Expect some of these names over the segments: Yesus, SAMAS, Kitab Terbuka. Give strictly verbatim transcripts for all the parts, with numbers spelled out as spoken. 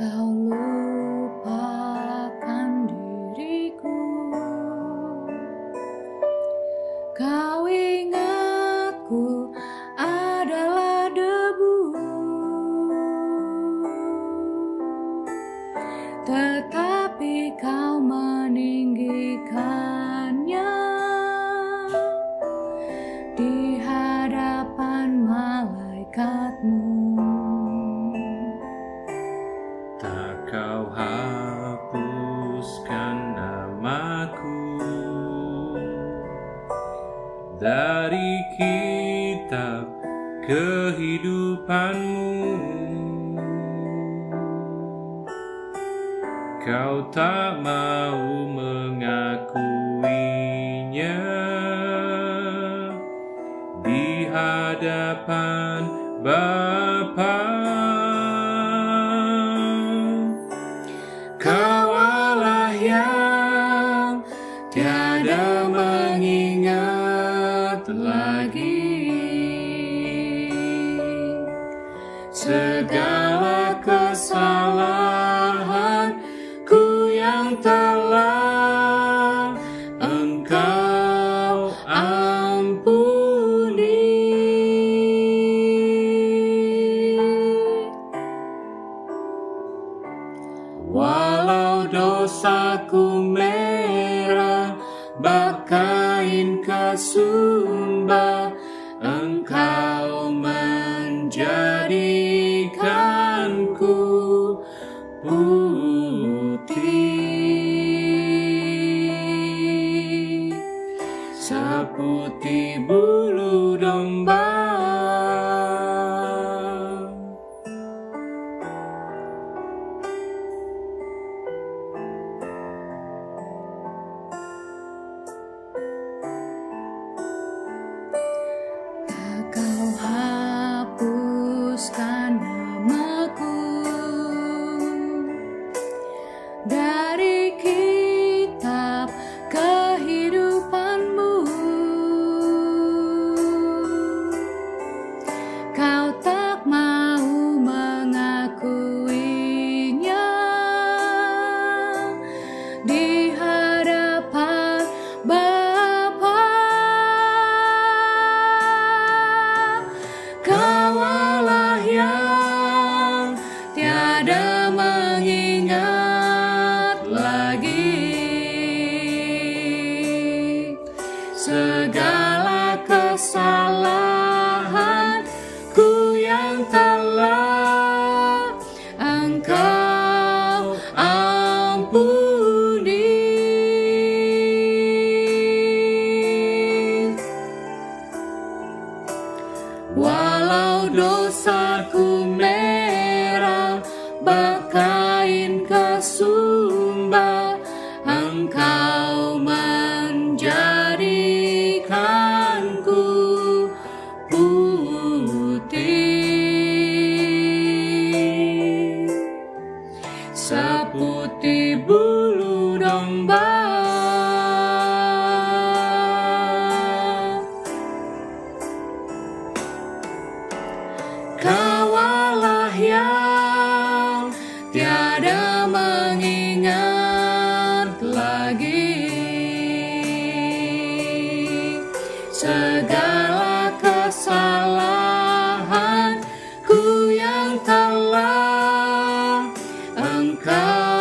Kau lupakan diriku, kau ingatku adalah debu. Tetapi kau meninggikannya di hadapan malaikatmu. Kau hapuskan namaku dari kitab kehidupanmu. Kau tak mau mengakuinya di hadapan Bapa. Tiada mengingat lagi segala kesalahanku yang telah Engkau ampuni. Walau dosaku bakain kasumba, Engkau menjadikanku putih seperti bulu domba. Dari kitab kehidupanmu, kau tak mau mengakuinya di hadapan Bapa. Kau Allah yang tiada mengingat segala kesalahanku yang telah Engkau ampuni. Walau dosaku merah bakain kasumba, Engkau seperti bulu domba. Kau Allah yang tiada mengingat lagi segala kesalahanku yang telah Engkau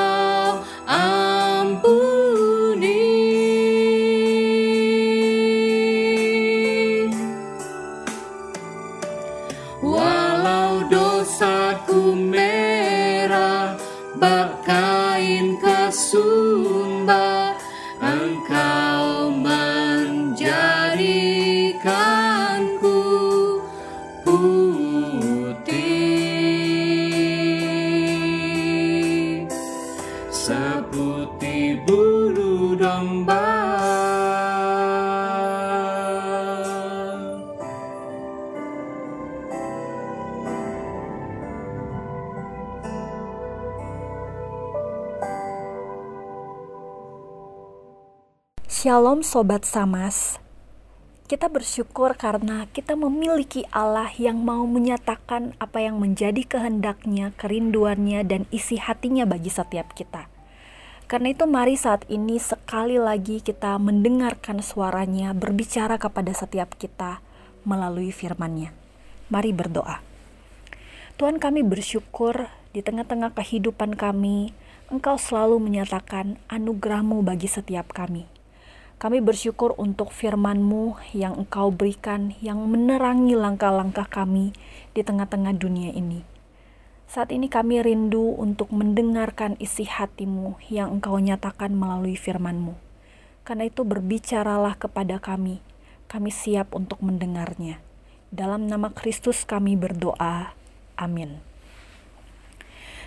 merah bakain kasumba, Engkau menjadikanku putih seperti bulu domba. Shalom Sobat Samas, Kita bersyukur karena kita memiliki Allah yang mau menyatakan apa yang menjadi kehendaknya, kerinduannya, dan isi hatinya bagi setiap kita. Karena itu mari saat ini sekali lagi kita mendengarkan suaranya berbicara kepada setiap kita melalui firman-Nya. Mari berdoa. Tuhan, kami bersyukur di tengah-tengah kehidupan kami, Engkau selalu menyatakan anugerah-Mu bagi setiap kami. Kami bersyukur untuk firman-Mu yang Engkau berikan, yang menerangi langkah-langkah kami di tengah-tengah dunia ini. Saat ini kami rindu untuk mendengarkan isi hati-Mu yang Engkau nyatakan melalui firman-Mu. Karena itu berbicaralah kepada kami, kami siap untuk mendengarnya. Dalam nama Kristus kami berdoa, amin.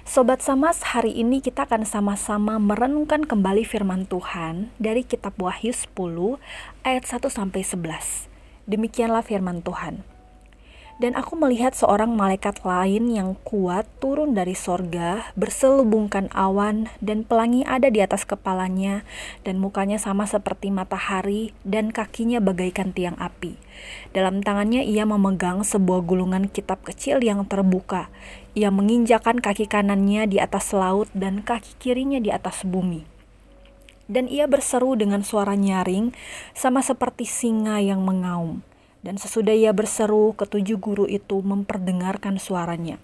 Sobat Samas, hari ini kita akan sama-sama merenungkan kembali firman Tuhan dari Kitab Wahyu sepuluh ayat satu sampai sebelas. Demikianlah firman Tuhan. Dan aku melihat seorang malaikat lain yang kuat turun dari sorga, berselubungkan awan, dan pelangi ada di atas kepalanya, dan mukanya sama seperti matahari, dan kakinya bagaikan tiang api. Dalam tangannya ia memegang sebuah gulungan kitab kecil yang terbuka. Ia menginjakan kaki kanannya di atas laut dan kaki kirinya di atas bumi. Dan ia berseru dengan suara nyaring, sama seperti singa yang mengaum. Dan sesudah ia berseru, ketujuh guru itu memperdengarkan suaranya.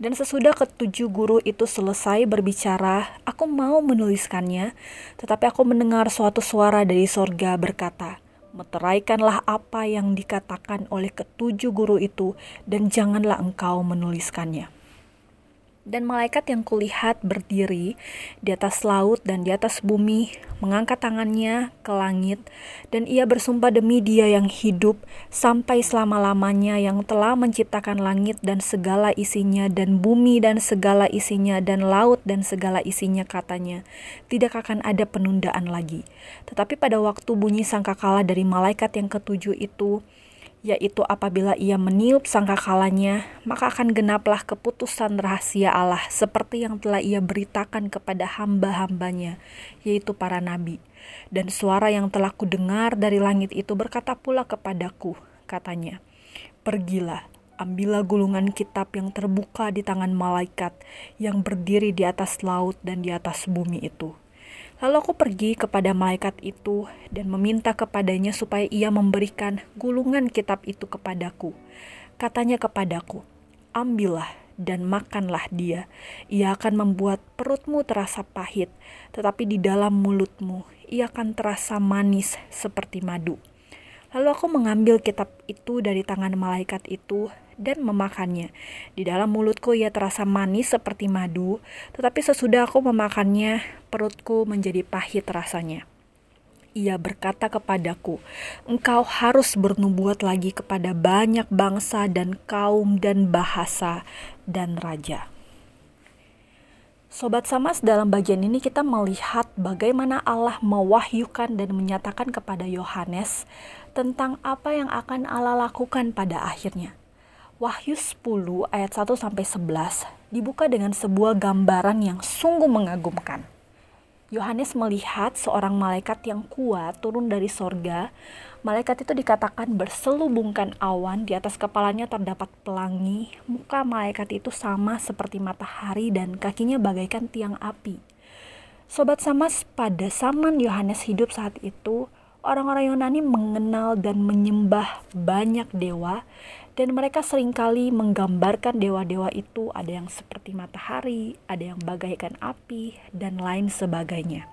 Dan sesudah ketujuh guru itu selesai berbicara, aku mau menuliskannya, tetapi aku mendengar suatu suara dari sorga berkata, "Meteraikanlah apa yang dikatakan oleh ketujuh guru itu, dan janganlah engkau menuliskannya." Dan malaikat yang kulihat berdiri di atas laut dan di atas bumi, mengangkat tangannya ke langit, dan ia bersumpah demi Dia yang hidup sampai selama-lamanya, yang telah menciptakan langit dan segala isinya, dan bumi dan segala isinya, dan laut dan segala isinya, katanya, tidak akan ada penundaan lagi. Tetapi pada waktu bunyi sangkakala dari malaikat yang ketujuh itu, yaitu apabila ia meniup sangkakalanya, maka akan genaplah keputusan rahasia Allah seperti yang telah ia beritakan kepada hamba-hambanya, yaitu para nabi. Dan suara yang telah kudengar dari langit itu berkata pula kepadaku, katanya, "Pergilah, ambillah gulungan kitab yang terbuka di tangan malaikat yang berdiri di atas laut dan di atas bumi itu." Lalu aku pergi kepada malaikat itu dan meminta kepadanya supaya ia memberikan gulungan kitab itu kepadaku. Katanya kepadaku, "Ambillah dan makanlah dia. Ia akan membuat perutmu terasa pahit, tetapi di dalam mulutmu ia akan terasa manis seperti madu." Lalu aku mengambil kitab itu dari tangan malaikat itu dan memakannya. Di dalam mulutku ia terasa manis seperti madu, tetapi sesudah aku memakannya, perutku menjadi pahit rasanya. Ia berkata kepadaku, "Engkau harus bernubuat lagi kepada banyak bangsa dan kaum dan bahasa dan raja." Sobat Samas, dalam bagian ini kita melihat bagaimana Allah mewahyukan dan menyatakan kepada Yohanes tentang apa yang akan Allah lakukan pada akhirnya. Wahyu sepuluh ayat satu sampai sebelas dibuka dengan sebuah gambaran yang sungguh mengagumkan. Yohanes melihat seorang malaikat yang kuat turun dari sorga. Malaikat itu dikatakan berselubungkan awan, di atas kepalanya terdapat pelangi. Muka malaikat itu sama seperti matahari dan kakinya bagaikan tiang api. Sobat Samas, pada zaman Yohanes hidup saat itu, orang-orang Yunani mengenal dan menyembah banyak dewa, dan mereka seringkali menggambarkan dewa-dewa itu ada yang seperti matahari, ada yang bagaikan api, dan lain sebagainya.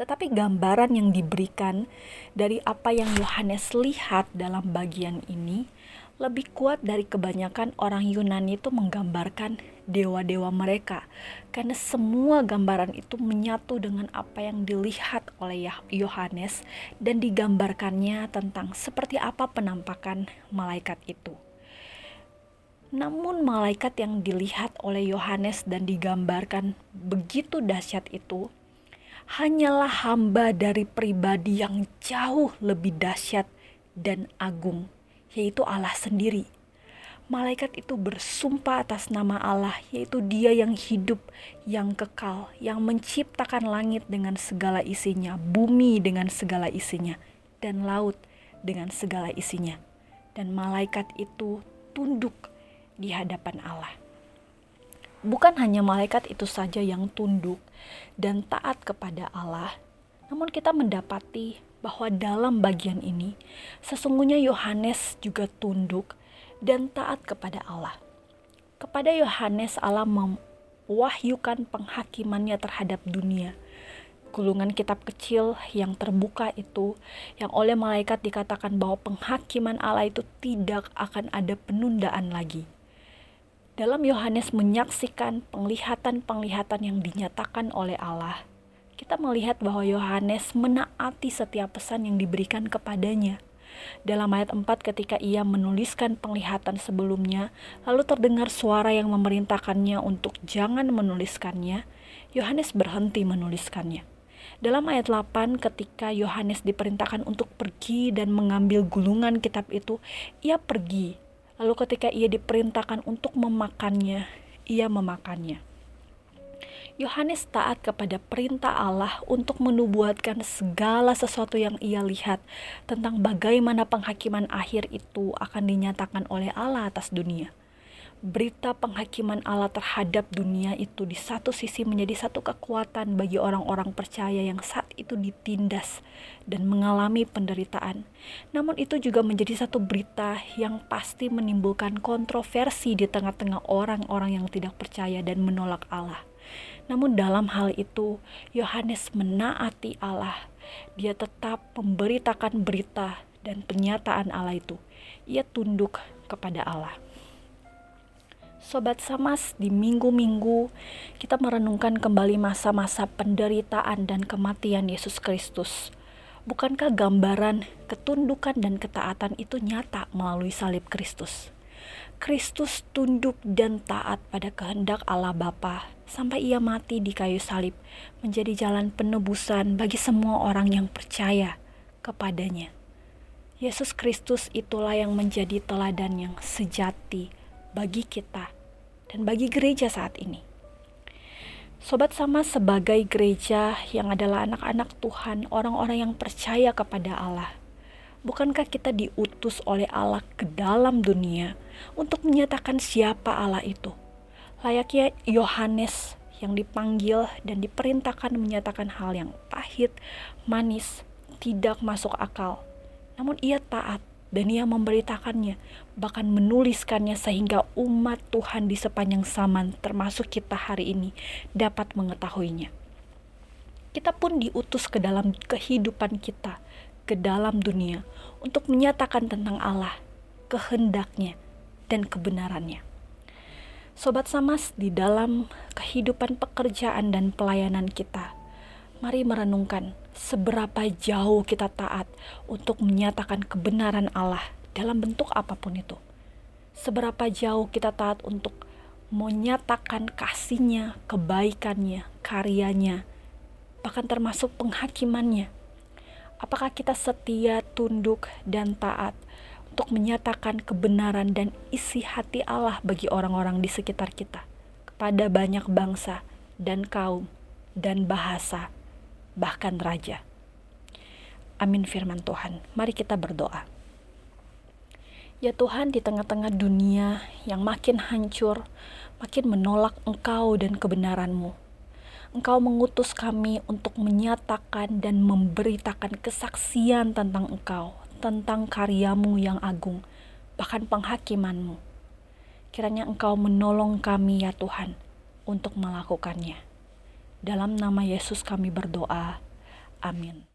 Tetapi gambaran yang diberikan dari apa yang Yohanes lihat dalam bagian ini lebih kuat dari kebanyakan orang Yunani itu menggambarkan dewa-dewa mereka, karena semua gambaran itu menyatu dengan apa yang dilihat oleh Yohanes dan digambarkannya tentang seperti apa penampakan malaikat itu. Namun malaikat yang dilihat oleh Yohanes dan digambarkan begitu dahsyat itu hanyalah hamba dari pribadi yang jauh lebih dahsyat dan agung, yaitu Allah sendiri. Malaikat itu bersumpah atas nama Allah, yaitu Dia yang hidup, yang kekal, yang menciptakan langit dengan segala isinya, bumi dengan segala isinya, dan laut dengan segala isinya, dan malaikat itu tunduk di hadapan Allah. Bukan hanya malaikat itu saja yang tunduk dan taat kepada Allah, namun kita mendapati bahwa dalam bagian ini sesungguhnya Yohanes juga tunduk dan taat kepada Allah. Kepada Yohanes Allah mewahyukan penghakimannya terhadap dunia. Gulungan kitab kecil yang terbuka itu, yang oleh malaikat dikatakan bahwa penghakiman Allah itu tidak akan ada penundaan lagi. Dalam Yohanes menyaksikan penglihatan-penglihatan yang dinyatakan oleh Allah, kita melihat bahwa Yohanes menaati setiap pesan yang diberikan kepadanya. Dalam ayat empat, ketika ia menuliskan penglihatan sebelumnya, lalu terdengar suara yang memerintahkannya untuk jangan menuliskannya, Yohanes berhenti menuliskannya. Dalam ayat delapan, ketika Yohanes diperintahkan untuk pergi dan mengambil gulungan kitab itu, ia pergi. Lalu ketika ia diperintahkan untuk memakannya, ia memakannya. Yohanes taat kepada perintah Allah untuk menubuatkan segala sesuatu yang ia lihat tentang bagaimana penghakiman akhir itu akan dinyatakan oleh Allah atas dunia. Berita penghakiman Allah terhadap dunia itu di satu sisi menjadi satu kekuatan bagi orang-orang percaya yang saat itu ditindas dan mengalami penderitaan. Namun itu juga menjadi satu berita yang pasti menimbulkan kontroversi di tengah-tengah orang-orang yang tidak percaya dan menolak Allah. Namun dalam hal itu, Yohanes menaati Allah. Dia tetap memberitakan berita dan penyataan Allah itu. Ia tunduk kepada Allah. Sobat Samas, di minggu-minggu kita merenungkan kembali masa-masa penderitaan dan kematian Yesus Kristus. Bukankah gambaran ketundukan dan ketaatan itu nyata melalui salib Kristus? Kristus tunduk dan taat pada kehendak Allah Bapa sampai ia mati di kayu salib, menjadi jalan penebusan bagi semua orang yang percaya kepadanya. Yesus Kristus itulah yang menjadi teladan yang sejati bagi kita dan bagi gereja saat ini. Sobat Sama, sebagai gereja yang adalah anak-anak Tuhan, orang-orang yang percaya kepada Allah, bukankah kita diutus oleh Allah ke dalam dunia untuk menyatakan siapa Allah itu? Layaknya Yohanes yang dipanggil dan diperintahkan menyatakan hal yang pahit, manis, tidak masuk akal. Namun ia taat dan ia memberitakannya, bahkan menuliskannya sehingga umat Tuhan di sepanjang zaman, termasuk kita hari ini, dapat mengetahuinya. Kita pun diutus ke dalam kehidupan kita, ke dalam dunia, untuk menyatakan tentang Allah, kehendaknya, dan kebenarannya. Sobat Samas, di dalam kehidupan pekerjaan dan pelayanan kita, mari merenungkan seberapa jauh kita taat untuk menyatakan kebenaran Allah dalam bentuk apapun itu. Seberapa jauh kita taat untuk menyatakan kasih-Nya, kebaikan-Nya, karyanya, bahkan termasuk penghakimannya. Apakah kita setia, tunduk, dan taat untuk menyatakan kebenaran dan isi hati Allah bagi orang-orang di sekitar kita, kepada banyak bangsa dan kaum dan bahasa, bahkan raja? Amin firman Tuhan. Mari kita berdoa. Ya Tuhan, di tengah-tengah dunia yang makin hancur, makin menolak Engkau dan kebenaran-Mu, Engkau mengutus kami untuk menyatakan dan memberitakan kesaksian tentang Engkau, tentang karya-Mu yang agung, bahkan penghakiman-Mu. Kiranya Engkau menolong kami ya Tuhan untuk melakukannya. Dalam nama Yesus kami berdoa. Amin.